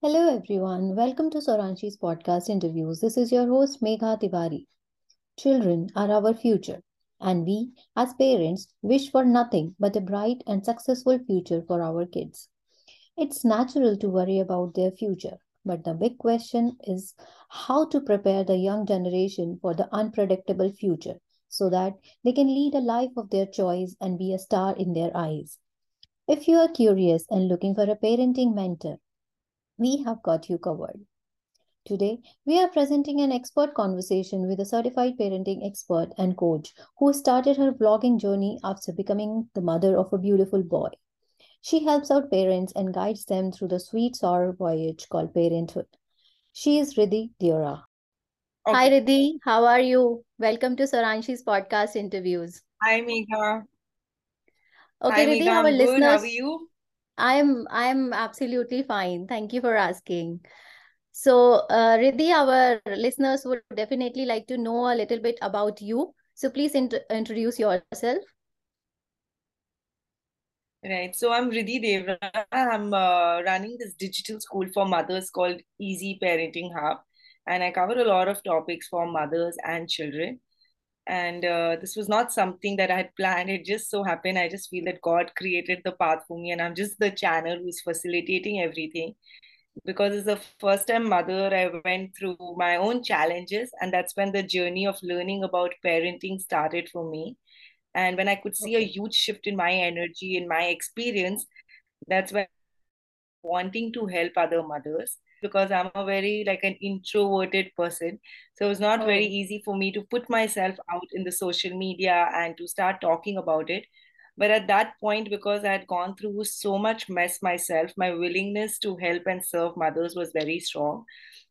Hello everyone, welcome to Saranshi's podcast interviews. This is your host Megha Tiwari. Children are our future and we as parents wish for nothing but a bright and successful future for our kids. It's natural to worry about their future, but the big question is how to prepare the young generation for the unpredictable future so that they can lead a life of their choice and be a star in their eyes. If you are curious and looking for a parenting mentor, we have got you covered. Today, we are presenting an expert conversation with a certified parenting expert and coach who started her blogging journey after becoming the mother of a beautiful boy. She helps out parents and guides them through the sweet sorrow voyage called parenthood. She is Riddhi Diora. Okay. Hi Riddhi, how are you? Welcome to Saranshi's podcast interviews. Hi Megha. Okay, Riddhi, our listeners. How are you? I'm absolutely fine. Thank you for asking. So, Riddhi, our listeners would definitely like to know a little bit about you. So, please introduce yourself. Right. So, I'm Riddhi Devra. I'm running this digital school for mothers called Easy Parenting Hub. And I cover a lot of topics for mothers and children. And this was not something that I had planned. It just so happened. I just feel that God created the path for me and I'm just the channel who's facilitating everything. Because as a first time mother, I went through my own challenges and that's when the journey of learning about parenting started for me. And when I could see a huge shift in my energy, in my experience, that's when wanting to help other mothers. Because I'm a very an introverted person. So it was not very easy for me to put myself out in the social media and to start talking about it. But at that point, because I had gone through so much mess myself, my willingness to help and serve mothers was very strong.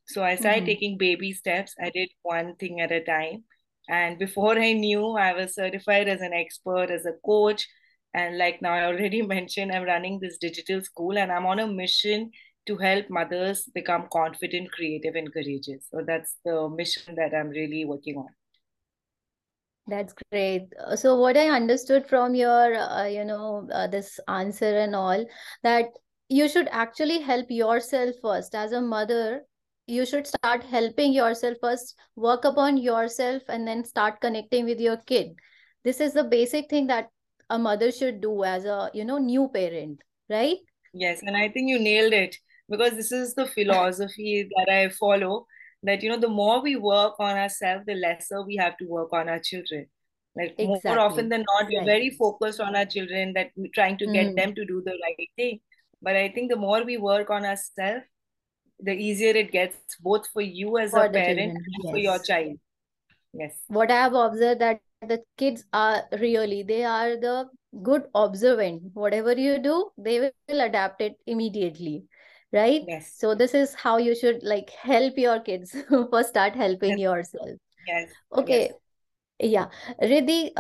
So I started taking baby steps. I did one thing at a time. And before I knew, I was certified as an expert, as a coach. And like now I already mentioned, I'm running this digital school and I'm on a mission to help mothers become confident, creative, and courageous. So that's the mission that I'm really working on. That's great. So what I understood from your, this answer and all, that you should actually help yourself first. As a mother, you should start helping yourself first, work upon yourself, and then start connecting with your kid. This is the basic thing that a mother should do as a, new parent, right? Yes, and I think you nailed it. Because this is the philosophy that I follow, that, the more we work on ourselves, the lesser we have to work on our children. More often than not, we're very focused on our children, that we're trying to get them to do the right thing. But I think the more we work on ourselves, the easier it gets, both for you as a parent and for your child. Yes. What I have observed that the kids are they are the good observant. Whatever you do, they will adapt it immediately. Right? Yes. So this is how you should help your kids. First start helping yourself. Yes. Okay. Yes. Yeah. Riddhi,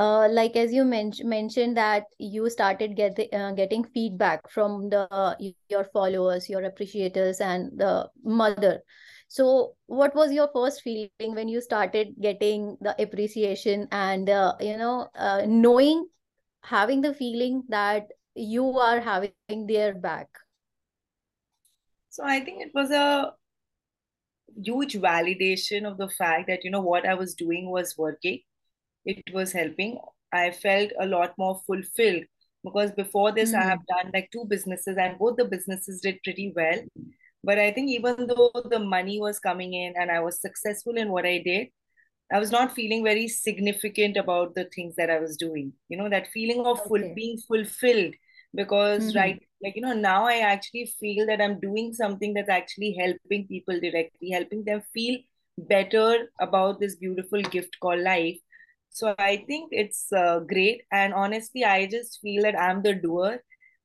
as you mentioned that you started getting feedback from your followers, your appreciators and the mother. So what was your first feeling when you started getting the appreciation and, having the feeling that you are having their back? So I think it was a huge validation of the fact that, what I was doing was working. It was helping. I felt a lot more fulfilled because before this, I have done two businesses and both the businesses did pretty well. But I think even though the money was coming in and I was successful in what I did, I was not feeling very significant about the things that I was doing. That feeling of being fulfilled because now I actually feel that I'm doing something that's actually helping people directly, helping them feel better about this beautiful gift called life. So I think it's great. And honestly, I just feel that I'm the doer.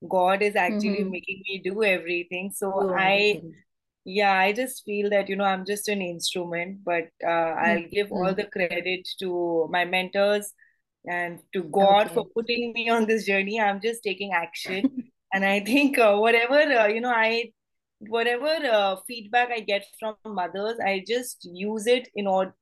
God is actually making me do everything. So I just feel that, I'm just an instrument, but I'll give all the credit to my mentors and to God for putting me on this journey. I'm just taking action. And I think whatever feedback I get from mothers, I just use it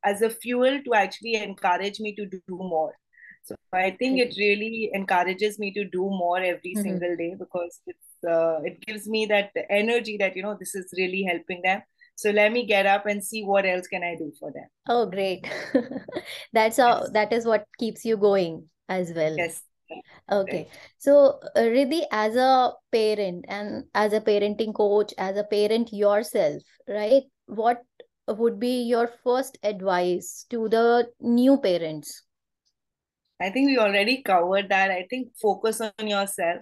as a fuel to actually encourage me to do more. So I think it really encourages me to do more every single day because it's it gives me that energy that, you know, this is really helping them. So let me get up and see what else can I do for them. Oh, great. That's how, that is what keeps you going as well. Yes. Okay. So Riddhi, as a parent and as a parenting coach, as a parent yourself, right? What would be your first advice to the new parents? I think we already covered that. I think focus on yourself,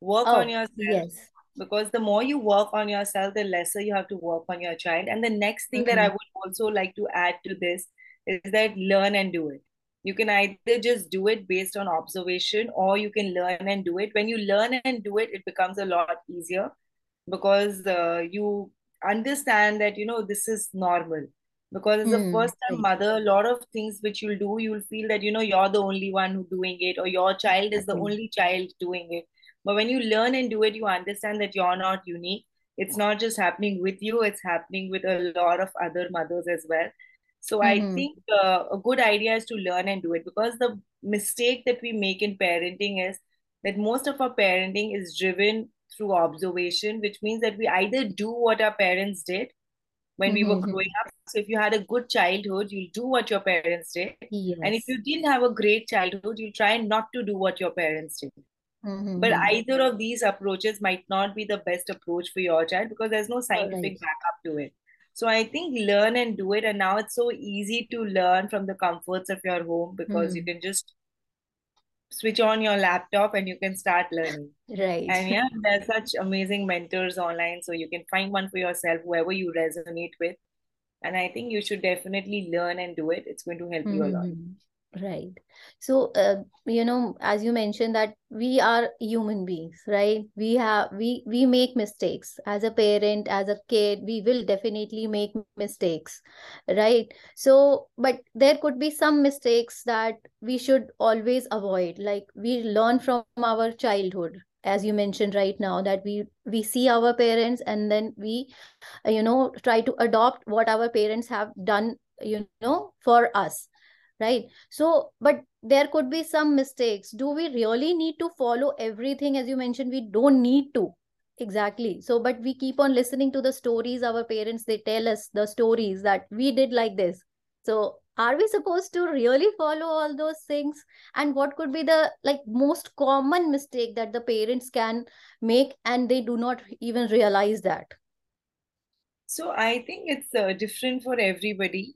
work on yourself. Yes. Because the more you work on yourself, the lesser you have to work on your child. And the next thing that I would also like to add to this is that learn and do it. You can either just do it based on observation, or you can learn and do it. When you learn and do it, it becomes a lot easier, because you understand that, you know, this is normal. Because as a first time mother, a lot of things which you'll do, you'll feel that, you know, you're the only one who's doing it, or your child is the only child doing it. But when you learn and do it, you understand that you're not unique. It's not just happening with you, it's happening with a lot of other mothers as well. So I think a good idea is to learn and do it, because the mistake that we make in parenting is that most of our parenting is driven through observation, which means that we either do what our parents did when we were growing up. So if you had a good childhood, you'll do what your parents did. Yes. And if you didn't have a great childhood, you'll try not to do what your parents did. But either of these approaches might not be the best approach for your child, because there's no scientific backup to it. So I think learn and do it. And now it's so easy to learn from the comforts of your home, because you can just switch on your laptop and you can start learning. Right. And yeah, there's such amazing mentors online. So you can find one for yourself, whoever you resonate with. And I think you should definitely learn and do it. It's going to help you a lot. Right. So, you know, as you mentioned that we are human beings, right? We have, we make mistakes as a parent, as a kid, we will definitely make mistakes, right? So, but there could be some mistakes that we should always avoid. Like we learn from our childhood, as you mentioned right now, that we see our parents and then we, you know, try to adopt what our parents have done, you know, for us. Right. So, but there could be some mistakes. Do we really need to follow everything? As you mentioned, we don't need to. Exactly. So, but we keep on listening to the stories. Our parents, they tell us the stories that we did like this. So are we supposed to really follow all those things? And what could be the like most common mistake that the parents can make and they do not even realize that? So I think it's different for everybody.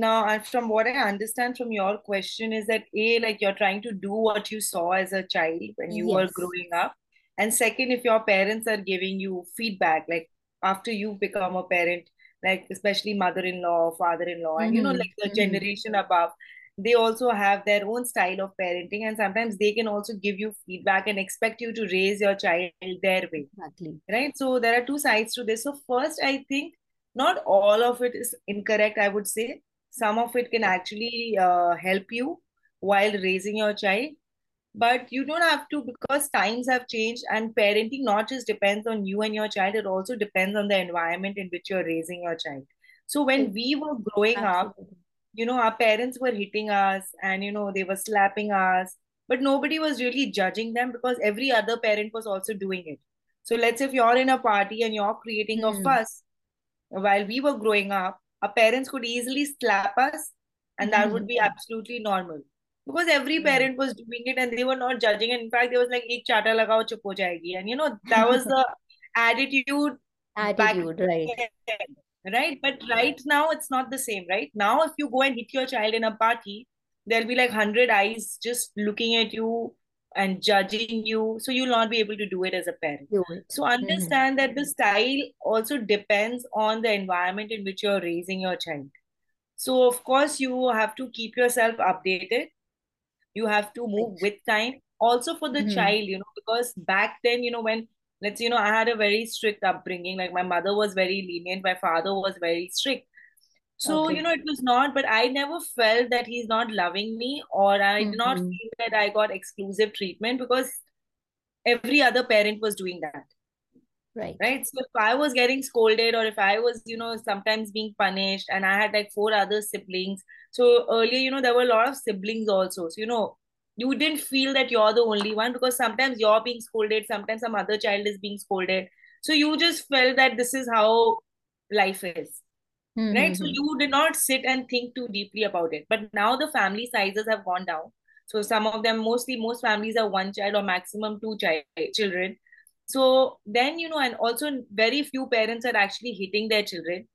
Now, from what I understand from your question is that A, like you're trying to do what you saw as a child when you were growing up. And second, if your parents are giving you feedback, like after you become a parent, like especially mother-in-law, father-in-law, and you know, like the generation above, they also have their own style of parenting. And sometimes they can also give you feedback and expect you to raise your child their way. Exactly. Right. So there are two sides to this. So first, I think not all of it is incorrect, I would say. Some of it can actually help you while raising your child, but you don't have to, because times have changed and parenting not just depends on you and your child, it also depends on the environment in which you're raising your child. So when we were growing up, you know, our parents were hitting us and, you know, they were slapping us, but nobody was really judging them because every other parent was also doing it. So let's say if you're in a party and you're creating a fuss, while we were growing up, our parents could easily slap us and that would be absolutely normal because every parent was doing it and they were not judging. And in fact, there was like, ek chata lagao, chup ho jayegi. And you know, that was the attitude, right. Right. But right now it's not the same, right? Now, if you go and hit your child in a party, there'll be like 100 eyes just looking at you and judging you. So you'll not be able to do it as a parent. So understand that the style also depends on the environment in which you're raising your child. So of course you have to keep yourself updated. You have to move with time. Also for the child, you know, because back then, you know, when let's, you know, I had a very strict upbringing, like my mother was very lenient. My father was very strict. So, you know, it was not, but I never felt that he's not loving me or I did not feel that I got exclusive treatment because every other parent was doing that. Right. Right. So if I was getting scolded or if I was, you know, sometimes being punished and I had like 4 other siblings. So earlier, you know, there were a lot of siblings also. So, you know, you didn't feel that you're the only one, because sometimes you're being scolded, sometimes some other child is being scolded. So you just felt that this is how life is, mm-hmm. right? So you did not sit and think too deeply about it. But now the family sizes have gone down. So some of them, most families are one child or maximum two children. So then, you know, and also very few parents are actually hitting their children.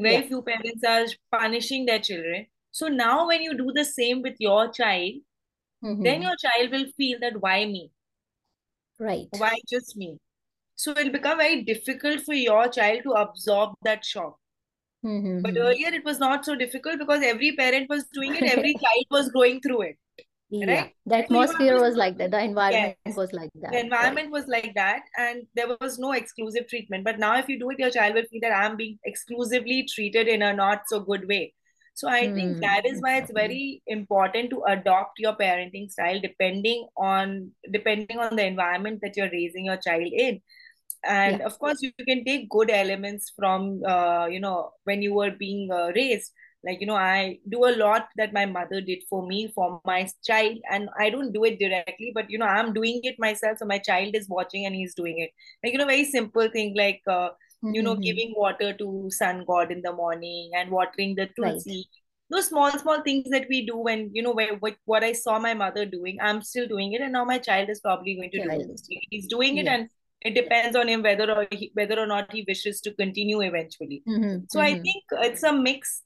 Very few parents are punishing their children. So now when you do the same with your child, mm-hmm. then your child will feel that why me? Right. Why just me? So it'll become very difficult for your child to absorb that shock. Mm-hmm. But earlier it was not so difficult because every parent was doing it. Every child was going through it. Yeah. Right? The atmosphere was like that. The environment was like that. The environment was like that. And there was no exclusive treatment. But now if you do it, your child will feel that I'm being exclusively treated in a not so good way. So I think that is why it's very important to adopt your parenting style depending on the environment that you're raising your child in. And of course, you can take good elements from, you know, when you were being raised. Like, you know, I do a lot that my mother did for me, for my child, and I don't do it directly, but, you know, I'm doing it myself. So my child is watching and he's doing it. Like, you know, very simple thing like, you know, giving water to sun god in the morning and watering the tulsi. Right. Those small things that we do when, you know, what I saw my mother doing, I'm still doing it. And now my child is probably going to do it. He's doing it and it depends on him whether or not he wishes to continue eventually. So I think it's a mix.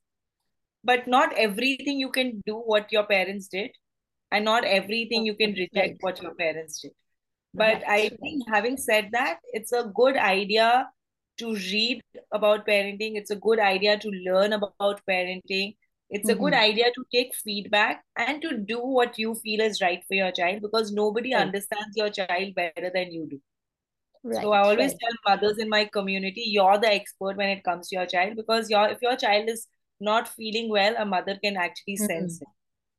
But not everything you can do what your parents did, and not everything you can reject what your parents did. But I think having said that, it's a good idea to read about parenting. It's a good idea to learn about parenting. It's a good idea to take feedback and to do what you feel is right for your child, because nobody understands your child better than you do. Right, so I always tell mothers in my community, you're the expert when it comes to your child, because if your child is not feeling well, a mother can actually sense it.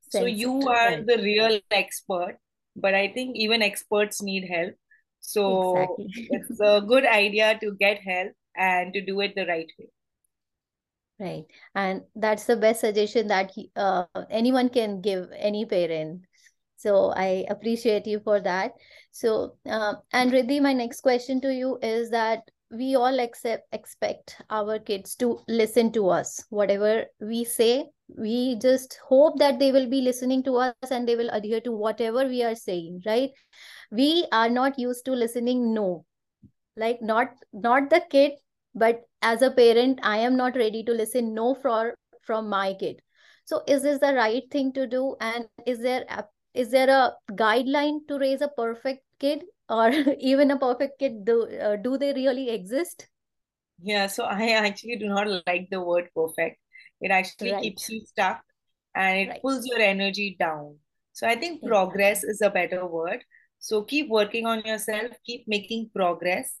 So you are the real expert, but I think even experts need help. So it's a good idea to get help and to do it the right way. Right. And that's the best suggestion that anyone can give any parent. So I appreciate you for that. So, and Riddhi, my next question to you is that we all expect our kids to listen to us. Whatever we say, we just hope that they will be listening to us and they will adhere to whatever we are saying, right? We are not used to listening no. Like not the kid, but as a parent, I am not ready to listen no from my kid. So is this the right thing to do? And is there a guideline to raise a perfect kid? Or even a perfect kid, do they really exist? Yeah, so I actually do not like the word perfect. It actually keeps you stuck and it pulls your energy down. So I think progress is a better word. So keep working on yourself, keep making progress,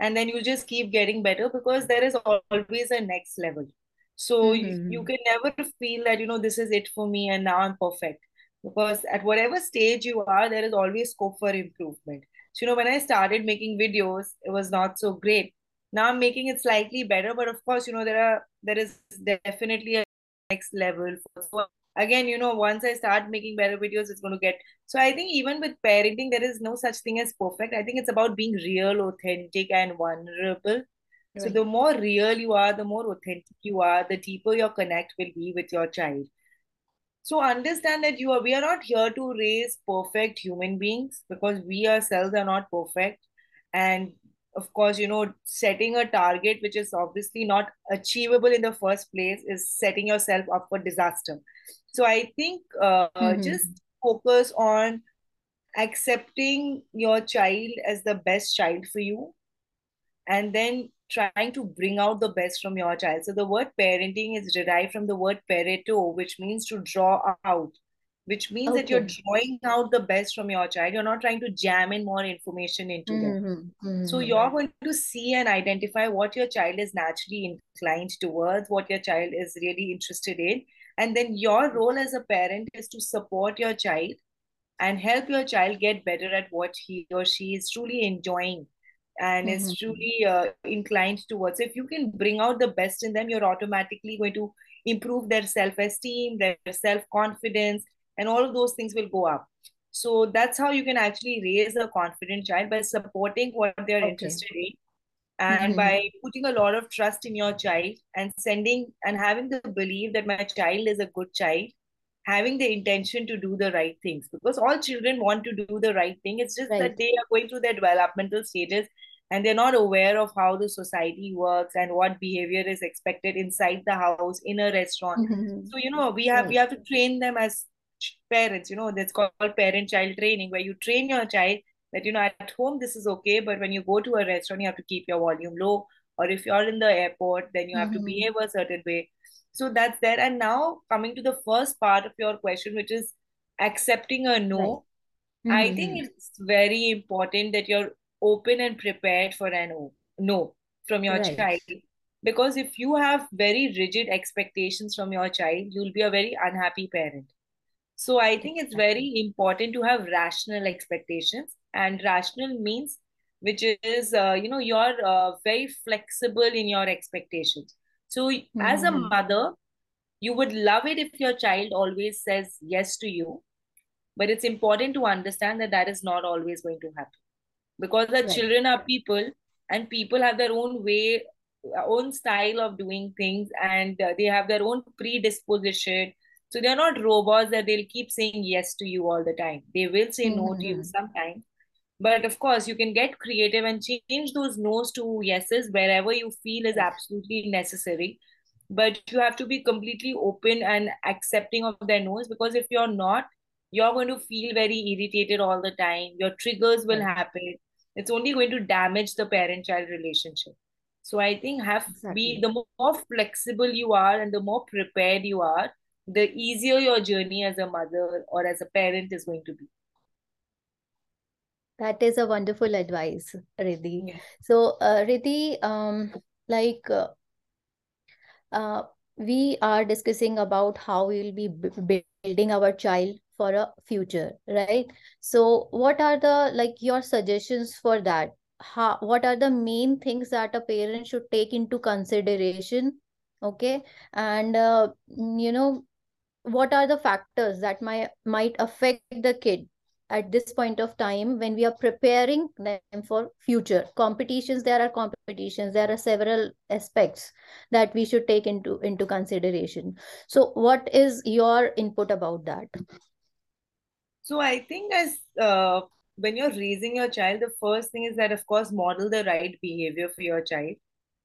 and then you just keep getting better, because there is always a next level. So you can never feel that, you know, this is it for me and now I'm perfect. Because at whatever stage you are, there is always scope for improvement. So, you know, when I started making videos, it was not so great. Now I'm making it slightly better. But of course, you know, there is definitely a next level. So again, you know, once I start making better videos, it's going to get. So I think even with parenting, there is no such thing as perfect. I think it's about being real, authentic and vulnerable. Right. So the more real you are, the more authentic you are, the deeper your connect will be with your child. So understand that we are not here to raise perfect human beings, because we ourselves are not perfect. And of course, you know, setting a target, which is obviously not achievable in the first place, is setting yourself up for disaster. So I think just focus on accepting your child as the best child for you, and then trying to bring out the best from your child. So the word parenting is derived from the word pareto, which means to draw out, which means that you're drawing out the best from your child. You're not trying to jam in more information into them. So you're going to see and identify what your child is naturally inclined towards, what your child is really interested in. And then your role as a parent is to support your child and help your child get better at what he or she is truly enjoying and is truly inclined towards. If you can bring out the best in them, you're automatically going to improve their self-esteem, their self-confidence, and all of those things will go up. So that's how you can actually raise a confident child, by supporting what they're interested in, and by putting a lot of trust in your child, and sending and having the belief that my child is a good child, having the intention to do the right things, because all children want to do the right thing. It's just that they are going through their developmental stages and they're not aware of how the society works and what behavior is expected inside the house, in a restaurant. So, you know, we have to train them as parents. You know, that's called parent-child training, where you train your child that, you know, at home this is okay, but when you go to a restaurant, you have to keep your volume low. Or if you're in the airport, then you have to behave a certain way. So that's there. And now coming to the first part of your question, which is accepting a no. I think it's very important that you're open and prepared for a no from your child. Because if you have very rigid expectations from your child, you'll be a very unhappy parent. So I think it's very important to have rational expectations. And rational means, which is, you know, you're very flexible in your expectations. So as a mother, you would love it if your child always says yes to you. But it's important to understand that that is not always going to happen. Because the children are people, and people have their own way, own style of doing things, and they have their own predisposition. So they're not robots that they'll keep saying yes to you all the time. They will say no to you sometimes. But of course, you can get creative and change those no's to yeses wherever you feel is absolutely necessary. But you have to be completely open and accepting of their no's, because if you're not, you're going to feel very irritated all the time. Your triggers will happen. It's only going to damage the parent-child relationship. So I think be the more flexible you are and the more prepared you are, the easier your journey as a mother or as a parent is going to be. That is a wonderful advice, Riddhi. So, Riddhi, we are discussing about how we will be building our child for a future, right? So, what are the, like, your suggestions for that? What are the main things that a parent should take into consideration? Okay, and you know, what are the factors that might affect the kid at this point of time when we are preparing them for future competitions? There are several aspects that we should take into consideration. So what is your input about that? So I think as when you're raising your child, the first thing is that, of course, model the right behavior for your child,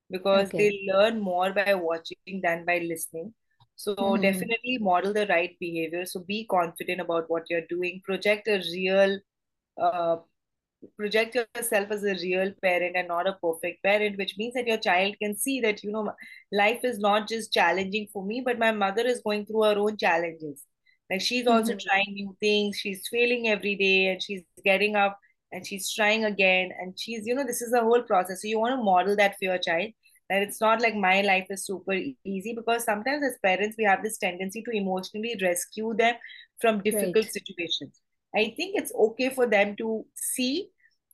because they learn more by watching than by listening. So definitely model the right behavior. So be confident about what you're doing. Project yourself as a real parent and not a perfect parent, which means that your child can see that, you know, life is not just challenging for me, but my mother is going through her own challenges. Like, she's also trying new things. She's failing every day, and she's getting up and she's trying again. And she's, you know, this is the whole process. So you want to model that for your child. And it's not like my life is super easy, because sometimes as parents, we have this tendency to emotionally rescue them from difficult situations. I think it's okay for them to see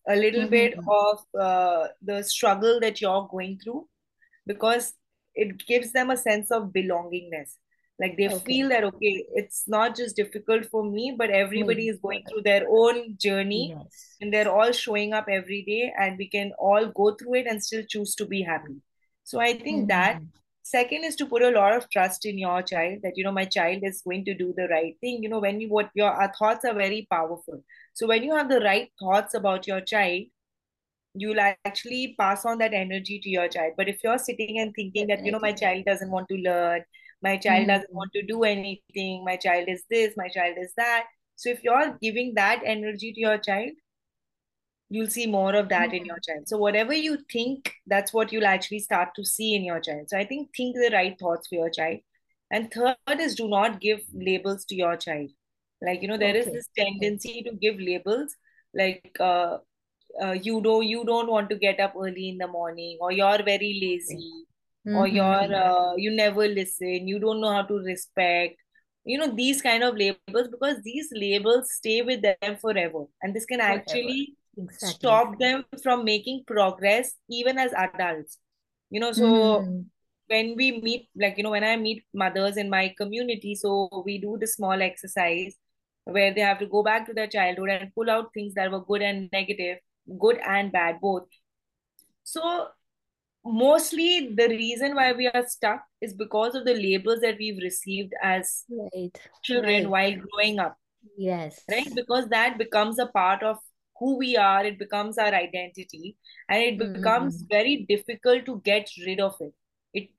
a little bit of the struggle that you're going through, because it gives them a sense of belongingness. Like, they feel that, okay, it's not just difficult for me, but everybody is going through their own journey and they're all showing up every day, and we can all go through it and still choose to be happy. So I think that. Second is to put a lot of trust in your child that, you know, my child is going to do the right thing. You know, our thoughts are very powerful. So when you have the right thoughts about your child, you'll actually pass on that energy to your child. But if you're sitting and thinking that, you know, my child doesn't want to learn, my child doesn't want to do anything, my child is this, my child is that. So if you're giving that energy to your child, you'll see more of that in your child. So whatever you think, that's what you'll actually start to see in your child. So I think the right thoughts for your child. And third is, do not give labels to your child. Like, you know, there is this tendency to give labels, like, you don't want to get up early in the morning, or you're very lazy. Or you never listen, you don't know how to respect, you know, these kind of labels, because these labels stay with them forever. And this can actually stop them from making progress, even as adults, you know. So when we meet, like, you know, when I meet mothers in my community, so we do the small exercise where they have to go back to their childhood and pull out things that were good and negative, good and bad, both. So mostly the reason why we are stuck is because of the labels that we've received as children while growing up. Yes. Right? Because that becomes a part of who we are. It becomes our identity, and it becomes very difficult to get rid of it.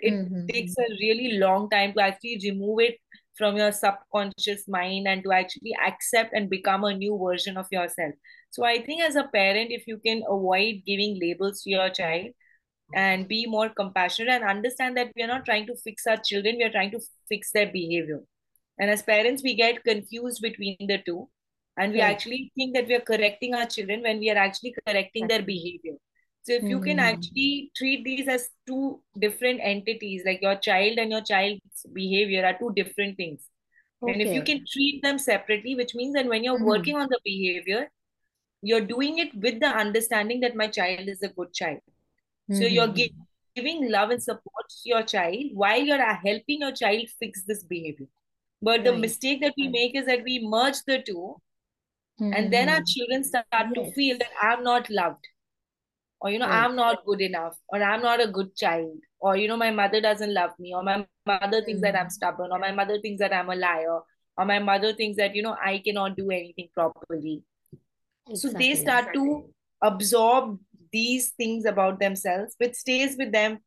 It takes a really long time to actually remove it from your subconscious mind and to actually accept and become a new version of yourself. So I think as a parent, if you can avoid giving labels to your child and be more compassionate and understand that we are not trying to fix our children, we are trying to fix their behavior. And as parents, we get confused between the two. And we actually think that we are correcting our children when we are actually correcting their behavior. So if you can actually treat these as two different entities, like your child and your child's behavior are two different things. Okay. And if you can treat them separately, which means that when you're working on the behavior, you're doing it with the understanding that my child is a good child. So you're giving love and support to your child while you're helping your child fix this behavior. But the mistake that we make is that we merge the two. And then our children start to feel that I'm not loved, or, you know, I'm not good enough, or I'm not a good child, or, you know, my mother doesn't love me, or my mother thinks that I'm stubborn, or my mother thinks that I'm a liar, or my mother thinks that, you know, I cannot do anything properly. Exactly. So they start to absorb these things about themselves, which stays with them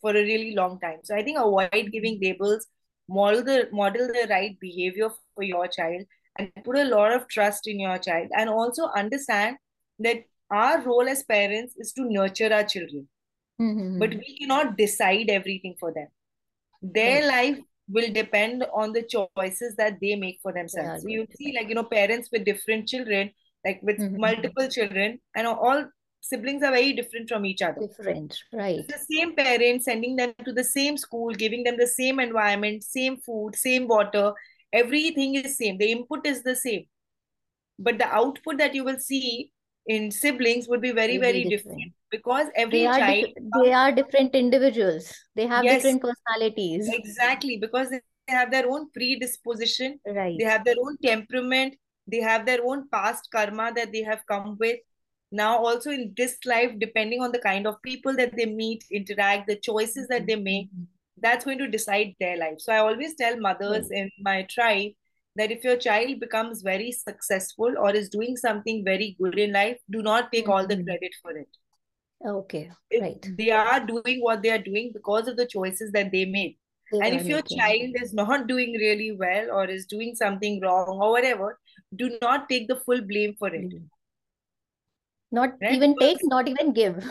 for a really long time. So I think avoid giving labels, model the right behavior for your child, and put a lot of trust in your child, and also understand that our role as parents is to nurture our children, but we cannot decide everything for them. Their life will depend on the choices that they make for themselves. So you see, like, you know, parents with different children, like with multiple children, and all siblings are very different from each other. Different, right? It's the same parents sending them to the same school, giving them the same environment, same food, same water. Everything is same. The input is the same. But the output that you will see in siblings would be very, very different, because every child... They are different individuals. They have different personalities. Exactly. Because they have their own predisposition. Right. They have their own temperament. They have their own past karma that they have come with. Now also in this life, depending on the kind of people that they meet, interact, the choices that they make, that's going to decide their life. So I always tell mothers in my tribe that if your child becomes very successful or is doing something very good in life, do not take all the credit for it. Okay, right. They are doing what they are doing because of the choices that they made. And if your child is not doing really well or is doing something wrong or whatever, do not take the full blame for it. Not even give.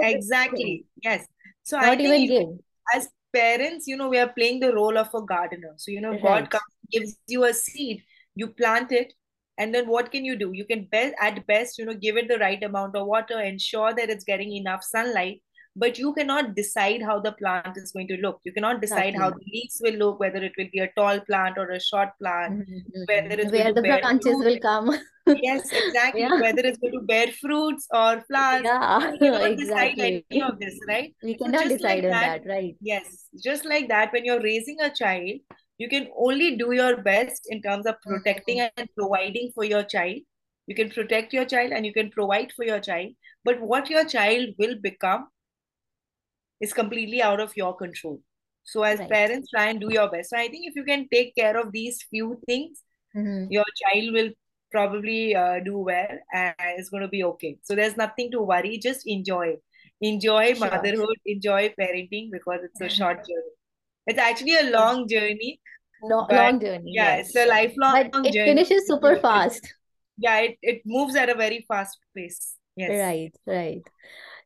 Exactly. Yes. So I think as parents, you know, we are playing the role of a gardener. So, you know, God comes, gives you a seed, you plant it, and then what can you do? You can at best, you know, give it the right amount of water, ensure that it's getting enough sunlight, but you cannot decide how the plant is going to look. You cannot decide how the leaves will look, whether it will be a tall plant or a short plant, whether it's where the branches will come. Yes, exactly. Yeah. Whether it's going to bear fruits or flowers. Yeah, we cannot decide any of this, right? We cannot decide on that, right? Yes. Just like that, when you're raising a child, you can only do your best in terms of protecting and providing for your child. You can protect your child and you can provide for your child. But what your child will become is completely out of your control. So as parents, try and do your best. So I think if you can take care of these few things, your child will probably do well, and it's going to be okay. So there's nothing to worry. Just enjoy motherhood, enjoy parenting, because it's a short journey. It's actually a long journey. Yeah, yes. It's a lifelong journey. It finishes super fast. Yeah, it moves at a very fast pace. Yes. Right.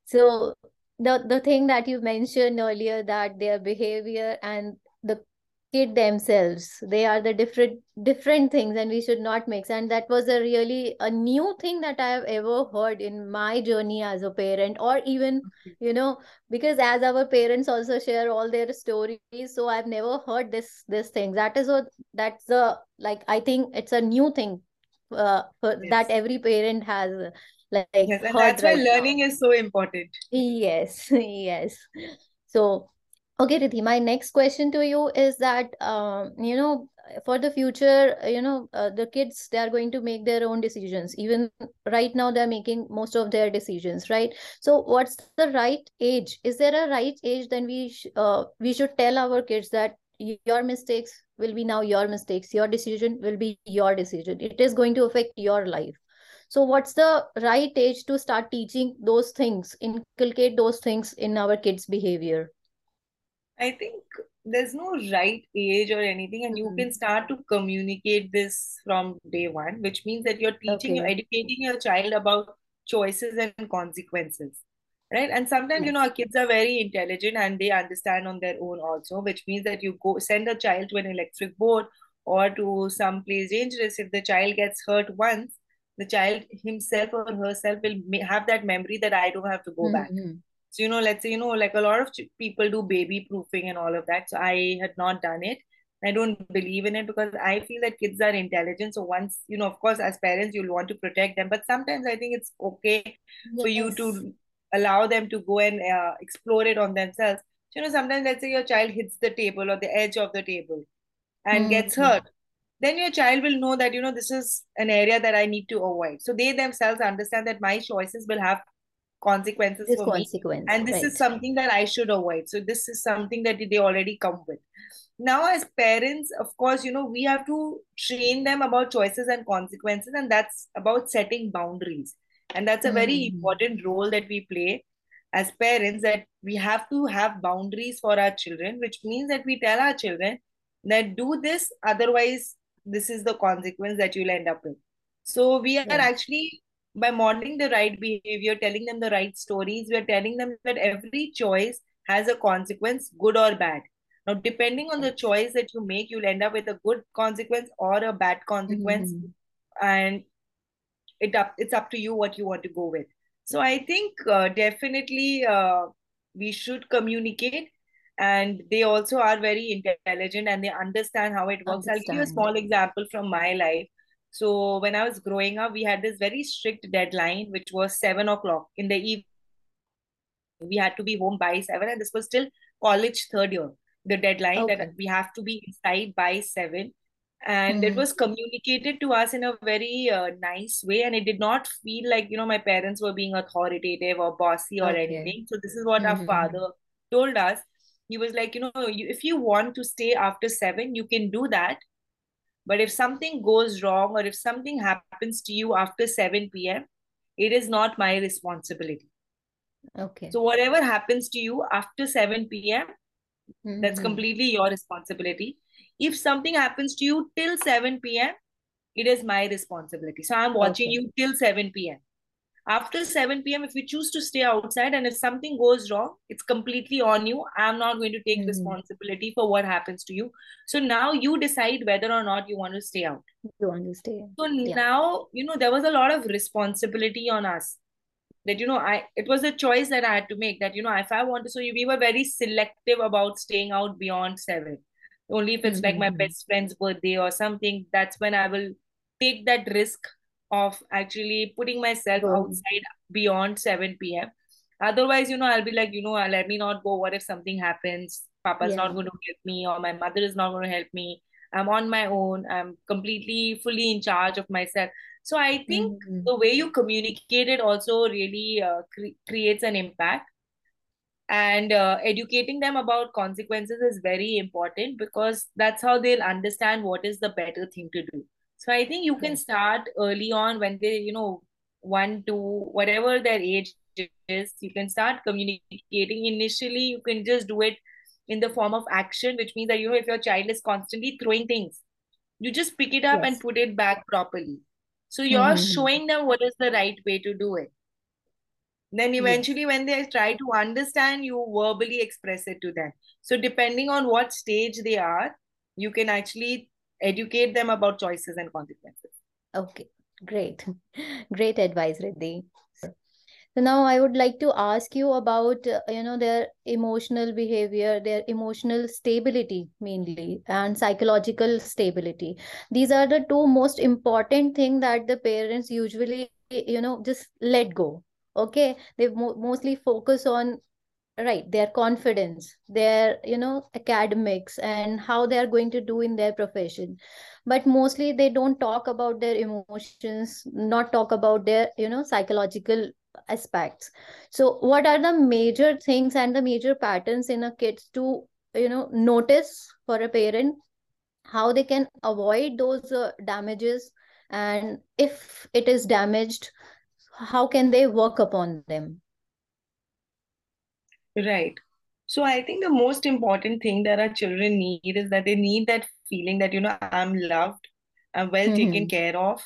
So the thing that you mentioned earlier, that their behavior and the kid themselves, they are the different things, and we should not mix. And that was a really new thing that I have ever heard in my journey as a parent, or even, you know, because as our parents also share all their stories, so I've never heard this thing. I think it's a new thing that every parent has and that's why learning is so important. Yes. So okay, Riddhi, my next question to you is that, for the future, the kids, they are going to make their own decisions. Even right now, they're making most of their decisions, right? So what's the right age? Is there a right age? Then we should tell our kids that your mistakes will be now your mistakes. Your decision will be your decision. It is going to affect your life. So what's the right age to start teaching those things, inculcate those things in our kids' behavior? I think there's no right age or anything, and you can start to communicate this from day one, which means that you're teaching, you're educating your child about choices and consequences, right? And sometimes, you know, our kids are very intelligent and they understand on their own also, which means that you go send a child to an electric board or to some place dangerous. If the child gets hurt once, the child himself or herself will have that memory that I don't have to go back. So, you know, let's say, you know, like a lot of people do baby proofing and all of that. So I had not done it. I don't believe in it because I feel that kids are intelligent. So once, you know, of course, as parents, you'll want to protect them. But sometimes I think it's okay for you to allow them to go and explore it on themselves. So, you know, sometimes let's say your child hits the table or the edge of the table and gets hurt. Then your child will know that, you know, this is an area that I need to avoid. So they themselves understand that my choices will have consequences for me, and this is something that I should avoid. So this is something that they already come with. Now as parents, of course, you know, we have to train them about choices and consequences, and that's about setting boundaries. And that's a very important role that we play as parents, that we have to have boundaries for our children, which means that we tell our children that do this, otherwise this is the consequence that you'll end up with. So we are actually, by modeling the right behavior, telling them the right stories, we're telling them that every choice has a consequence, good or bad. Now, depending on the choice that you make, you'll end up with a good consequence or a bad consequence. And it's up to you what you want to go with. So I think definitely we should communicate. And they also are very intelligent and they understand how it works. I'll give you a small example from my life. So when I was growing up, we had this very strict deadline, which was 7 o'clock in the evening. We had to be home by 7, and this was still college third year. The deadline that we have to be inside by 7. And it was communicated to us in a very nice way. And it did not feel like, you know, my parents were being authoritative or bossy or anything. So this is what our father told us. He was like, you know, if you want to stay after 7, you can do that. But if something goes wrong or if something happens to you after 7 p.m., it is not my responsibility. Okay. So whatever happens to you after 7 p.m., that's completely your responsibility. If something happens to you till 7 p.m., it is my responsibility. So I'm watching you till 7 p.m. After 7 p.m., if you choose to stay outside and if something goes wrong, it's completely on you. I'm not going to take responsibility for what happens to you. So now you decide whether or not you want to stay out. You want to stay. So now, you know, there was a lot of responsibility on us that, you know, it was a choice that I had to make that, you know, if I want to, so we were very selective about staying out beyond 7. Only if it's like my best friend's birthday or something, that's when I will take that risk of actually putting myself outside beyond 7 p.m. Otherwise, you know, I'll be like, you know, let me not go. What if something happens? Papa's not going to help me or my mother is not going to help me. I'm on my own. I'm completely, fully in charge of myself. So I think the way you communicate it also really creates an impact. And educating them about consequences is very important because that's how they'll understand what is the better thing to do. So I think you can start early on when they, you know, 1, 2, whatever their age is, you can start communicating. Initially, you can just do it in the form of action, which means that, you know, if your child is constantly throwing things, you just pick it up and put it back properly. So you're showing them what is the right way to do it. Then eventually when they try to understand, you verbally express it to them. So depending on what stage they are, you can actually educate them about choices and consequences. Okay, great. Great advice, Riddhi. So now I would like to ask you about, you know, their emotional behavior, their emotional stability mainly, and psychological stability. These are the two most important things that the parents usually, you know, just let go. Okay, they mostly focus on right, their confidence, their, you know, academics and how they are going to do in their profession. But mostly they don't talk about their emotions, not talk about their, you know, psychological aspects. So what are the major things and the major patterns in a kid to, you know, notice for a parent, how they can avoid those damages, and if it is damaged, how can they work upon them? Right. So I think the most important thing that our children need is that they need that feeling that, you know, I'm loved, I'm well taken care of,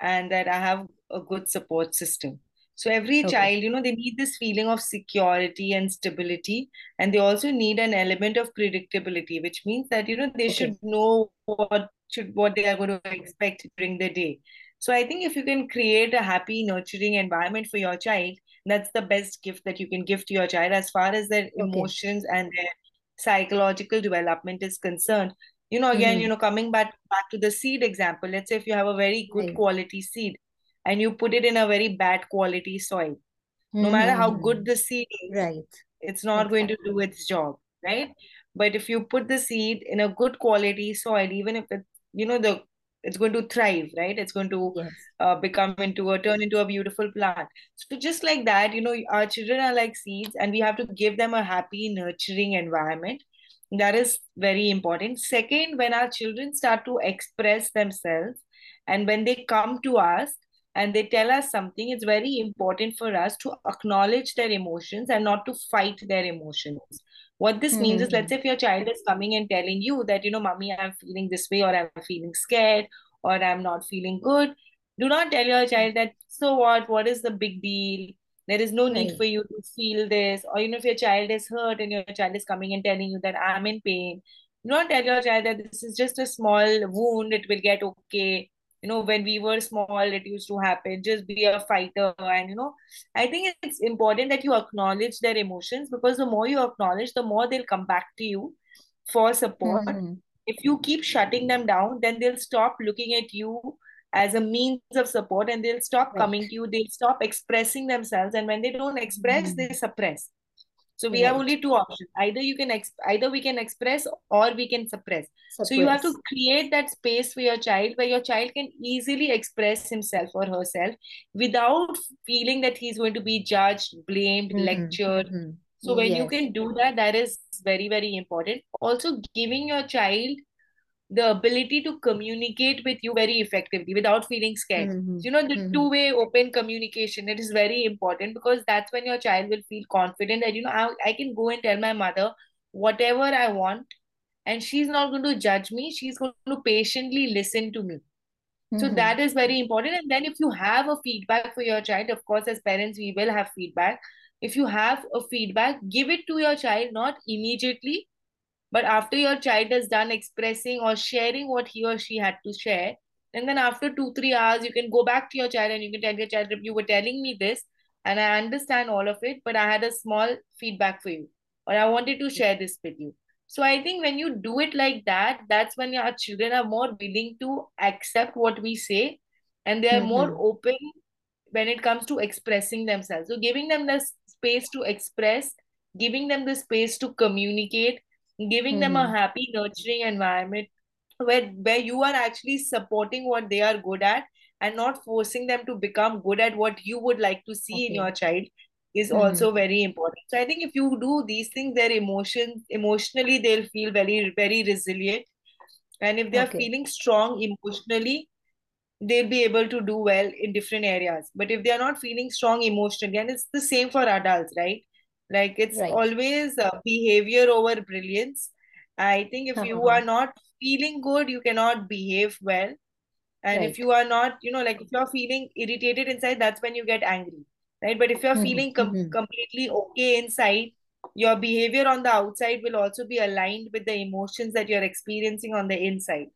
and that I have a good support system. So every child, you know, they need this feeling of security and stability, and they also need an element of predictability, which means that, you know, they should know what they are going to expect during the day. So I think if you can create a happy, nurturing environment for your child, that's the best gift that you can give to your child as far as their emotions and their psychological development is concerned. You know, again, you know, coming back to the seed example, let's say if you have a very good quality seed and you put it in a very bad quality soil, no matter how good the seed is, it's not going to do its job, right? But if you put the seed in a good quality soil, even if it, you know, it's going to thrive, right? It's going to turn into a beautiful plant. So just like that, you know, our children are like seeds, and we have to give them a happy, nurturing environment. That is very important. Second, when our children start to express themselves, and when they come to us and they tell us something, it's very important for us to acknowledge their emotions and not to fight their emotions. What this means is, let's say if your child is coming and telling you that, you know, mommy, I'm feeling this way, or I'm feeling scared, or I'm not feeling good. Do not tell your child that, so what is the big deal? There is no need for you to feel this. Or, you know, if your child is hurt and your child is coming and telling you that I'm in pain, do not tell your child that this is just a small wound, it will get okay. You know, when we were small, it used to happen. Just be a fighter. And, you know, I think it's important that you acknowledge their emotions, because the more you acknowledge, the more they'll come back to you for support. If you keep shutting them down, then they'll stop looking at you as a means of support, and they'll stop coming to you. They'll stop expressing themselves. And when they don't express, they suppress. So we have only two options. Either you can we can express, or we can suppress. So you have to create that space for your child where your child can easily express himself or herself without feeling that he's going to be judged, blamed, lectured. So when you can do that, that is very, very important. Also giving your child the ability to communicate with you very effectively without feeling scared. You know, the two-way open communication, it is very important, because that's when your child will feel confident that, you know, I can go and tell my mother whatever I want, and she's not going to judge me. She's going to patiently listen to me. So that is very important. And then if you have a feedback for your child, of course, as parents, we will have feedback. If you have a feedback, give it to your child, not immediately, but after your child is done expressing or sharing what he or she had to share, and then after 2-3 hours, you can go back to your child and you can tell your child, you were telling me this and I understand all of it, but I had a small feedback for you, or I wanted to share this with you. So I think when you do it like that, that's when our children are more willing to accept what we say, and they are more open when it comes to expressing themselves. So giving them the space to express, giving them the space to communicate, giving them a happy, nurturing environment where you are actually supporting what they are good at and not forcing them to become good at what you would like to see in your child is also very important. So I think if you do these things, their emotionally, they'll feel very, very resilient. And if they're feeling strong emotionally, they'll be able to do well in different areas. But if they're not feeling strong emotionally, and it's the same for adults, right? Like it's always behavior over brilliance. I think if you are not feeling good, you cannot behave well. And if you are not, you know, like if you're feeling irritated inside, that's when you get angry, right? But if you're feeling completely okay inside, your behavior on the outside will also be aligned with the emotions that you're experiencing on the inside.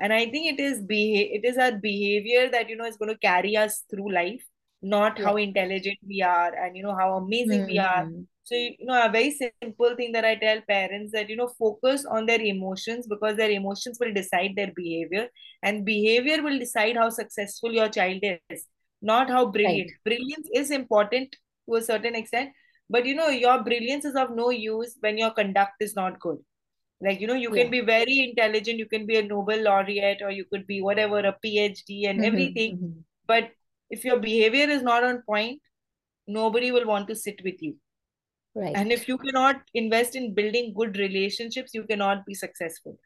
And I think it is our behavior that, you know, is going to carry us through life, not how intelligent we are and, you know, how amazing we are. So, you know, a very simple thing that I tell parents that, you know, focus on their emotions, because their emotions will decide their behavior, and behavior will decide how successful your child is, not how brilliant. Brilliance is important to a certain extent, But you know, your brilliance is of no use when your conduct is not good. Like, you know, you can be very intelligent, you can be a Nobel laureate, or you could be whatever, a PhD and everything. But if your behavior is not on point, nobody will want to sit with you. Right. And if you cannot invest in building good relationships, you cannot be successful.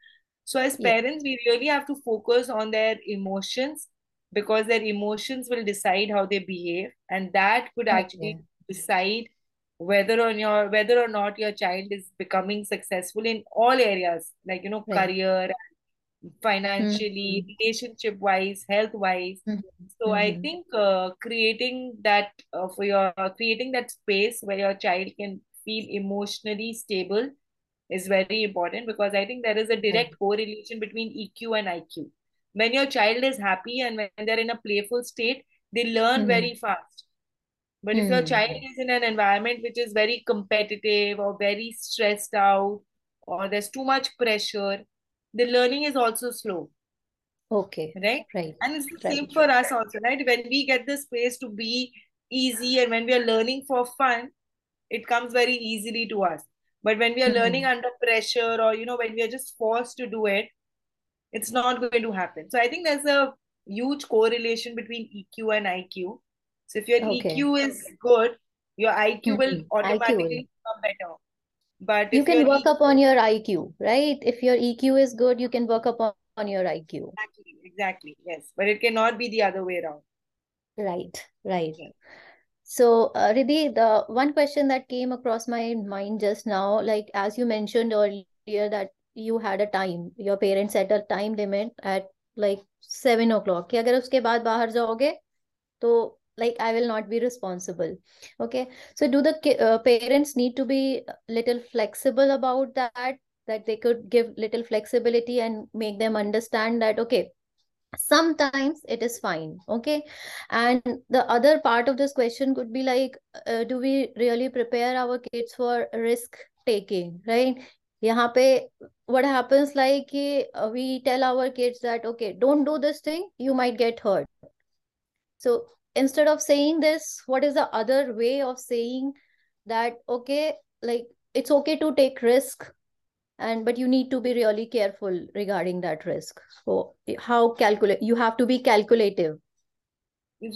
So as parents, we really have to focus on their emotions, because their emotions will decide how they behave. And that could actually decide whether or not your child is becoming successful in all areas, like, you know, career, financially, relationship-wise, health-wise. So I think creating that space where your child can feel emotionally stable is very important, because I think there is a direct correlation between EQ and IQ. When your child is happy and when they're in a playful state, they learn very fast. But if your child is in an environment which is very competitive or very stressed out, or there's too much pressure, the learning is also slow. Okay. Right? Right. And it's the same for us also, right? When we get the space to be easy and when we are learning for fun, it comes very easily to us. But when we are learning under pressure, or, you know, when we are just forced to do it, it's not going to happen. So I think there's a huge correlation between EQ and IQ. So if your EQ is good, your IQ will automatically become better. But you can work upon your IQ, right? If your EQ is good, you can work upon your IQ. Exactly, exactly. Yes, but it cannot be the other way around. Right, right. Okay. So, Riddhi, the one question that came across my mind just now, like as you mentioned earlier, that you had a time, your parents set a time limit at like 7 o'clock. If you go outside, then like I will not be responsible. Okay. So do the parents need to be little flexible about that, that they could give little flexibility and make them understand that, okay, sometimes it is fine. Okay. And the other part of this question could be like, do we really prepare our kids for risk taking, right? Yahan pe, what happens like we tell our kids that, okay, don't do this thing, you might get hurt. So instead of saying this, what is the other way of saying that, okay, like it's okay to take risk, and but you need to be really careful regarding that risk. So how calculate, you have to be calculative.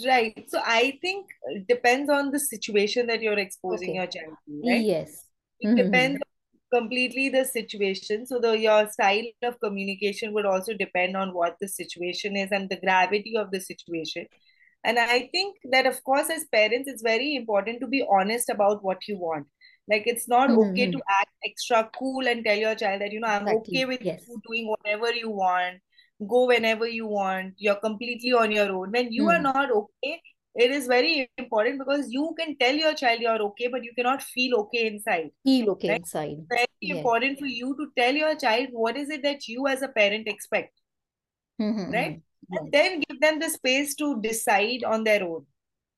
Right. So I think it depends on the situation that you're exposing your child to, right? Yes. It depends on completely the situation. So your style of communication would also depend on what the situation is and the gravity of the situation. And I think that, of course, as parents, it's very important to be honest about what you want. Like, it's not okay to act extra cool and tell your child that, you know, I'm okay with you doing whatever you want, go whenever you want, you're completely on your own. When you are not okay, it is very important, because you can tell your child you're okay, but you cannot feel okay inside. Feel okay inside. It's very important for you to tell your child what is it that you as a parent expect, right? And then give them the space to decide on their own.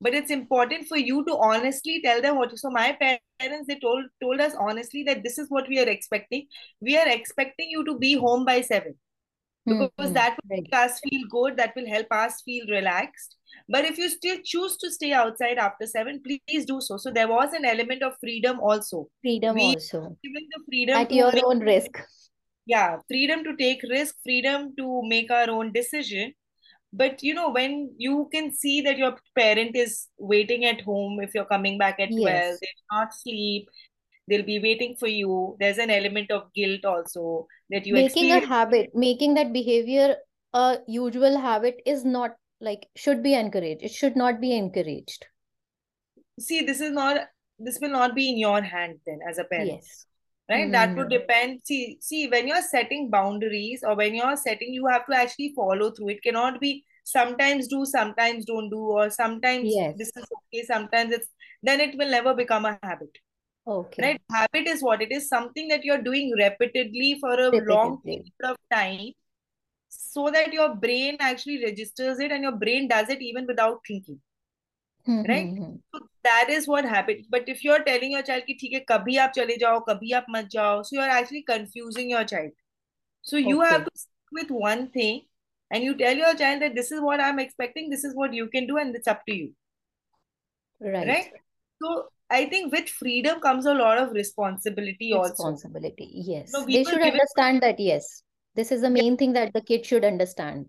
But it's important for you to honestly tell them what. So my parents, they told us honestly that this is what we are expecting. We are expecting you to be home by 7. Because that will make us feel good. That will help us feel relaxed. But if you still choose to stay outside after 7, please do so. So there was an element of freedom also. Given the freedom at your own risk. Yeah, freedom to take risk, freedom to make our own decision. But, you know, when you can see that your parent is waiting at home, if you're coming back at 12, they will not sleep, they'll be waiting for you. There's an element of guilt also that you experience. Making a habit, making that behavior a usual habit is not like, should be encouraged. It should not be encouraged. See, this will not be in your hand then as a parent. Yes. Right? That would depend. See, when you're setting boundaries, or when you're setting, you have to actually follow through. It cannot be sometimes do, sometimes don't do, or sometimes this is okay, sometimes it's, then it will never become a habit. Okay. Right? Habit is what it is, something that you're doing repeatedly for a long period of time, so that your brain actually registers it, and your brain does it even without thinking. Right? So that is what happened. But if you're telling your child ki theek hai, kabhi aap chale jao, kabhi aap mat jao, so you're actually confusing your child. So you have to stick with one thing, and you tell your child that this is what I'm expecting, this is what you can do, and it's up to you. Right? So I think with freedom comes a lot of responsibility also. Responsibility, yes. So they should understand that, yes. This is the main thing that the kid should understand.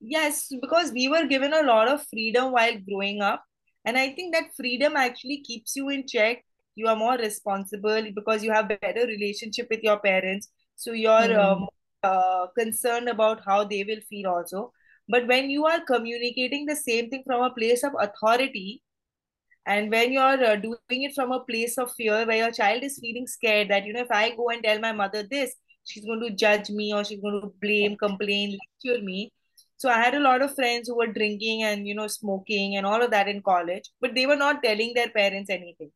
Yes, because we were given a lot of freedom while growing up. And I think that freedom actually keeps you in check. You are more responsible because you have better relationship with your parents. So you're concerned about how they will feel also. But when you are communicating the same thing from a place of authority, and when you're doing it from a place of fear where your child is feeling scared that, you know, if I go and tell my mother this, she's going to judge me or she's going to blame, complain, lecture me. So I had a lot of friends who were drinking and, you know, smoking and all of that in college, but they were not telling their parents anything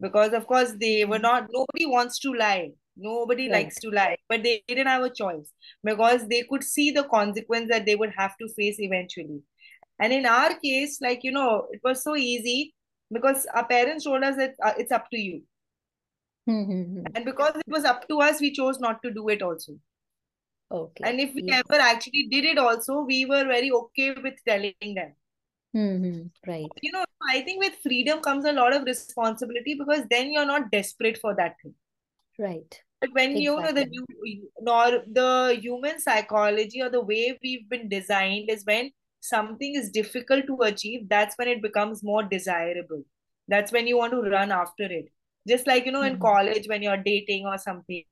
because of course they were not, nobody wants to lie. Nobody likes to lie, but they didn't have a choice because they could see the consequence that they would have to face eventually. And in our case, like, you know, it was so easy because our parents told us that it's up to you. And because it was up to us, we chose not to do it also. Okay. And if we ever actually did it also, we were very okay with telling them. Right. You know, I think with freedom comes a lot of responsibility because then you're not desperate for that thing. Right. But when the human psychology or the way we've been designed is when something is difficult to achieve, that's when it becomes more desirable. That's when you want to run after it. Just like, you know, in college, when you're dating or something,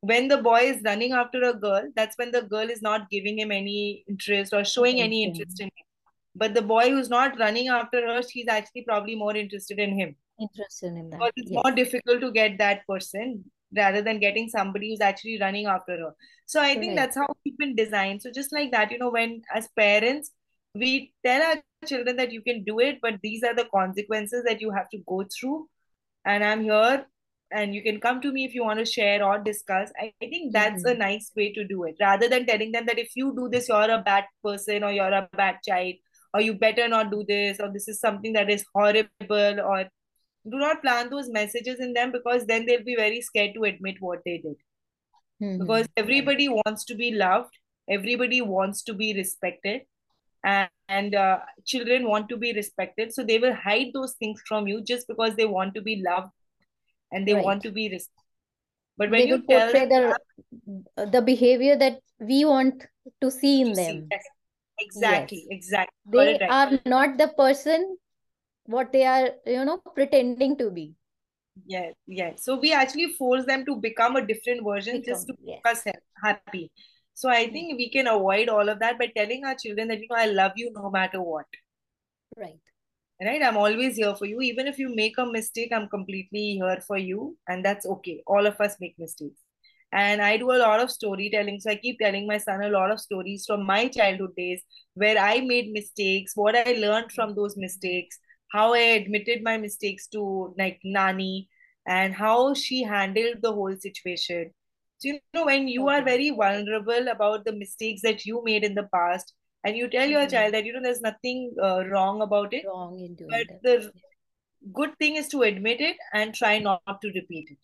when the boy is running after a girl, that's when the girl is not giving him any interest or showing any interest in him. But the boy who's not running after her, she's actually probably more interested in him. Interested in that. But it's more difficult to get that person rather than getting somebody who's actually running after her. So I think that's how we've been designed. So just like that, you know, when as parents, we tell our children that you can do it, but these are the consequences that you have to go through. And I'm here and you can come to me if you want to share or discuss. I think that's a nice way to do it rather than telling them that if you do this, you're a bad person or you're a bad child or you better not do this or this is something that is horrible or do not plant those messages in them because then they'll be very scared to admit what they did. Because everybody wants to be loved. Everybody wants to be respected. And children want to be respected. So they will hide those things from you just because they want to be loved and they want to be respected. But when you tell the behavior that we want to see in them. Exactly, exactly. They are not the person what they are, you know, pretending to be. Yes, yes. So we actually force them to become a different version just to make us happy. So I think we can avoid all of that by telling our children that, you know, I love you no matter what. Right. Right. I'm always here for you. Even if you make a mistake, I'm completely here for you. And that's okay. All of us make mistakes. And I do a lot of storytelling. So I keep telling my son a lot of stories from my childhood days where I made mistakes, what I learned from those mistakes, how I admitted my mistakes to like Nani and how she handled the whole situation. So, you know, when you are very vulnerable about the mistakes that you made in the past and you tell your child that, you know, there's nothing wrong about it, the good thing is to admit it and try not to repeat it.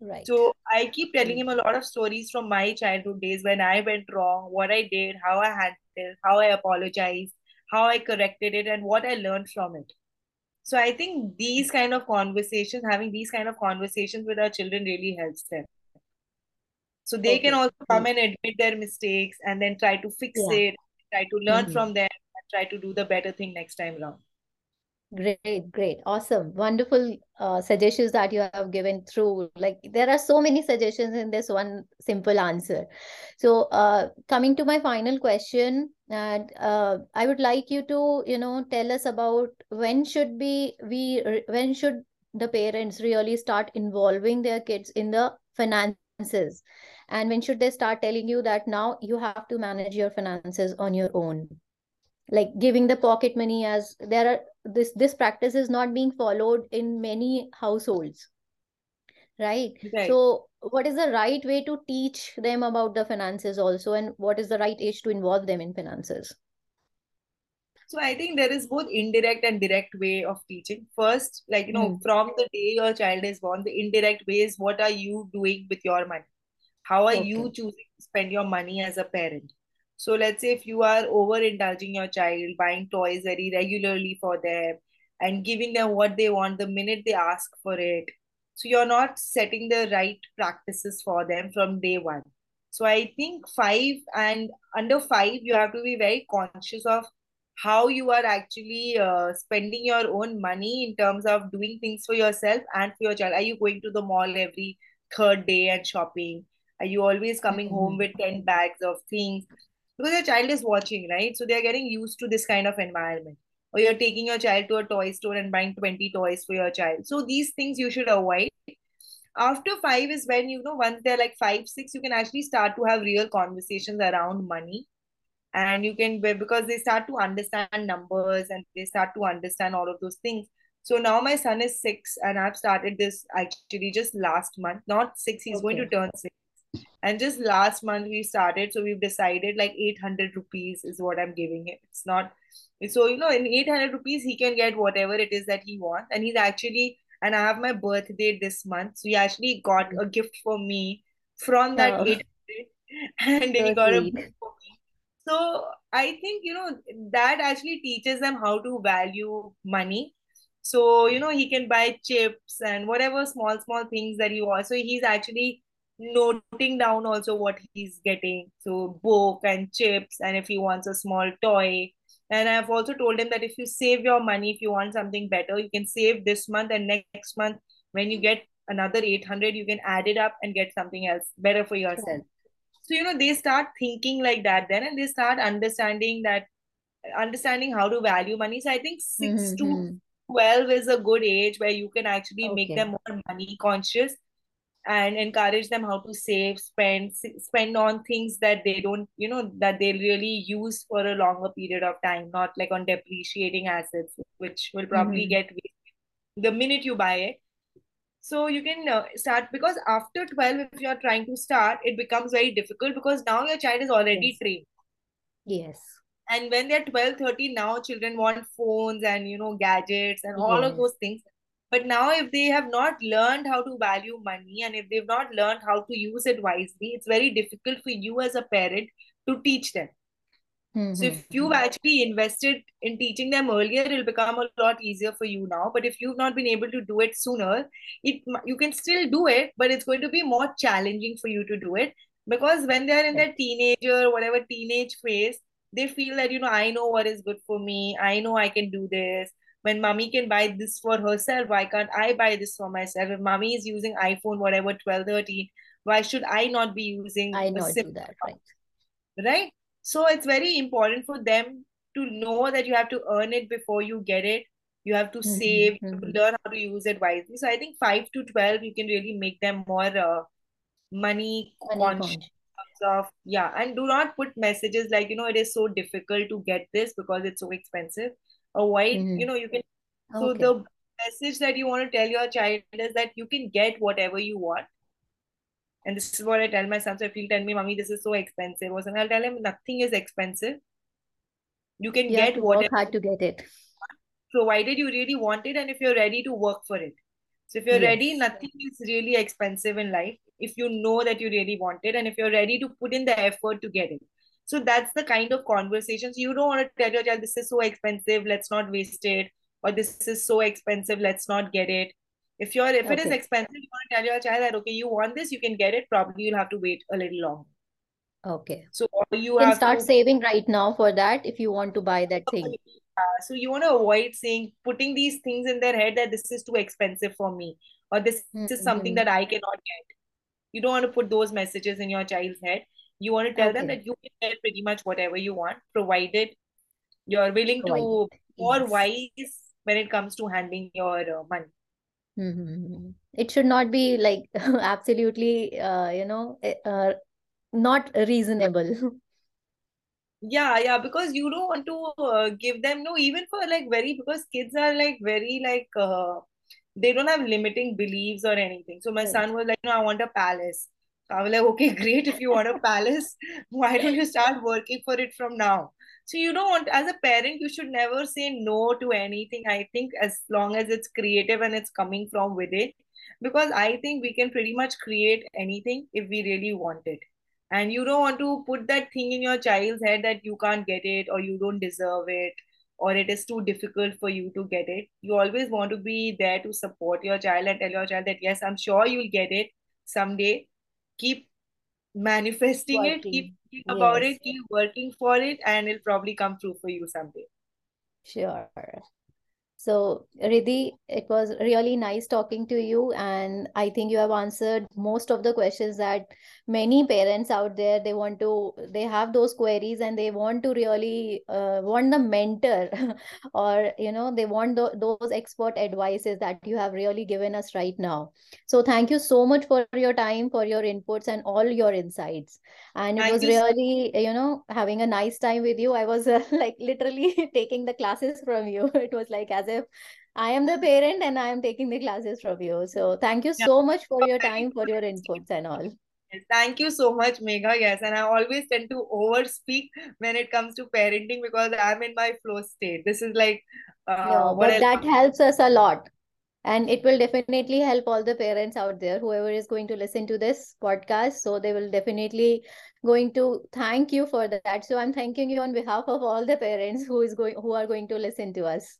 Right. So I keep telling him a lot of stories from my childhood days when I went wrong, what I did, how I handled, how I apologized, how I corrected it and what I learned from it. So I think these kind of conversations, having these kind of conversations with our children really helps them. So they can also come and admit their mistakes and then try to fix it, try to learn from them, and try to do the better thing next time around. Great, great. Awesome. Wonderful suggestions that you have given through. Like there are so many suggestions in this one simple answer. So coming to my final question, and I would like you to, you know, tell us about when should the parents really start involving their kids in the finances? And when should they start telling you that now you have to manage your finances on your own? Like giving the pocket money, as there are this practice is not being followed in many households, right? So what is the right way to teach them about the finances also, and what is the right age to involve them in finances? So I think there is both indirect and direct way of teaching. First, like, you know, from the day your child is born, the indirect way is what are you doing with your money? How are you choosing to spend your money as a parent? So let's say if you are overindulging your child, buying toys very regularly for them, and giving them what they want the minute they ask for it. So you're not setting the right practices for them from day one. So I think 5 and under 5, you have to be very conscious of how you are actually spending your own money in terms of doing things for yourself and for your child. Are you going to the mall every third day and shopping? Are you always coming home with 10 bags of things? Because your child is watching, right? So they're getting used to this kind of environment. Or you're taking your child to a toy store and buying 20 toys for your child. So these things you should avoid. After 5 is when, you know, once they're like 5, 6, you can actually start to have real conversations around money. And you can, because they start to understand numbers and they start to understand all of those things. So now my son is 6 and I've started this actually just last month, not 6, he's going to turn 6. And just last month we started, so we've decided like 800 rupees is what I'm giving him. It's not, so you know, in 800 rupees, he can get whatever it is that he wants. And he's actually, and I have my birthday this month. So he actually got a gift for me from that 800 and he got a gift for me. So I think, you know, that actually teaches them how to value money. So, you know, he can buy chips and whatever small things that he wants. So he's actually noting down also what he's getting. So book and chips, and if he wants a small toy. And I've also told him that if you save your money, if you want something better, you can save this month, and next month when you get another 800, you can add it up and get something else better for yourself. So, you know, they start thinking like that then, and they start understanding how to value money. So I think 6 to 12 is a good age where you can actually make them more money conscious and encourage them how to save, spend on things that they don't, you know, that they really use for a longer period of time, not like on depreciating assets, which will probably get wasted the minute you buy it. So you can start, because after 12, if you're trying to start, it becomes very difficult because now your child is already trained. Yes. And when they're 12, 13, now children want phones and, you know, gadgets and all of those things. But now if they have not learned how to value money and if they've not learned how to use it wisely, it's very difficult for you as a parent to teach them. So if you've actually invested in teaching them earlier, it'll become a lot easier for you now. But if you've not been able to do it sooner, you can still do it, but it's going to be more challenging for you to do it. Because when they're in their teenager, whatever teenage phase, they feel that, you know, I know what is good for me. I know I can do this. When mommy can buy this for herself, why can't I buy this for myself? If mommy is using iPhone, whatever, 12, 13, why should I not be using? I know do that, right? So it's very important for them to know that you have to earn it before you get it. You have to save, to learn how to use it wisely. So I think 5 to 12, you can really make them more money conscious. And do not put messages like, you know, it is so difficult to get this because it's so expensive. Avoid, you know, you can. So the message that you want to tell your child is that you can get whatever you want. And this is what I tell my son. So if he'll tell me, mommy, this is so expensive, or something, I'll tell him nothing is expensive. You can get whatever. Hard to get it. Provided you really want it and if you're ready to work for it. So if you're ready, nothing is really expensive in life. If you know that you really want it and if you're ready to put in the effort to get it. So that's the kind of conversations. You don't want to tell your child, this is so expensive, let's not waste it. Or this is so expensive, let's not get it. If it is expensive, you want to tell your child that, okay, you want this, you can get it. Probably you'll have to wait a little longer. Okay. So you can start saving right now for that if you want to buy that thing. So you want to avoid putting these things in their head that this is too expensive for me. Or this is something that I cannot get. You don't want to put those messages in your child's head. You want to tell them that you can get pretty much whatever you want, provided you're willing to be more wise when it comes to handling your money. It should not be like absolutely, you know, not reasonable. Yeah, because you don't want to give them, even for like because kids are like very like, they don't have limiting beliefs or anything. So my son was like, no, I want a palace. I was like, okay, great. If you want a palace, why don't you start working for it from now? So you don't want, as a parent, you should never say no to anything. I think as long as it's creative and it's coming from within, because I think we can pretty much create anything if we really want it. And you don't want to put that thing in your child's head that you can't get it or you don't deserve it or it is too difficult for you to get it. You always want to be there to support your child and tell your child that, yes, I'm sure you'll get it someday. Keep manifesting it, keep thinking about it, keep working for it, and it'll probably come through for you someday. Sure. So, Riddhi, it was really nice talking to you, and I think you have answered most of the questions that many parents out there, they want to, they have those queries and they want to really want the mentor or, you know, they want those expert advices that you have really given us right now. So thank you so much for your time, for your inputs and all your insights. And it was really, you know, having a nice time with you. I was like literally taking the classes from you. It was like as if I am the parent and I am taking the classes from you. So thank you so much for your time, for your inputs and all. Thank you so much, Megha. Yes, and I always tend to overspeak when it comes to parenting because I'm in my flow state. This is like... but that helps us a lot. And it will definitely help all the parents out there, whoever is going to listen to this podcast. So they will definitely going to thank you for that. So I'm thanking you on behalf of all the parents who are going to listen to us.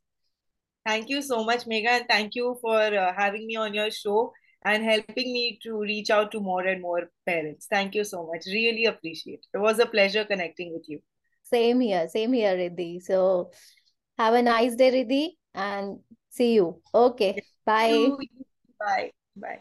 Thank you so much, Megha. And thank you for having me on your show and helping me to reach out to more and more parents. Thank you so much. Really appreciate it. It was a pleasure connecting with you. Same here, Riddhi. So have a nice day, Riddhi, and see you. Okay. Bye. Bye. Bye.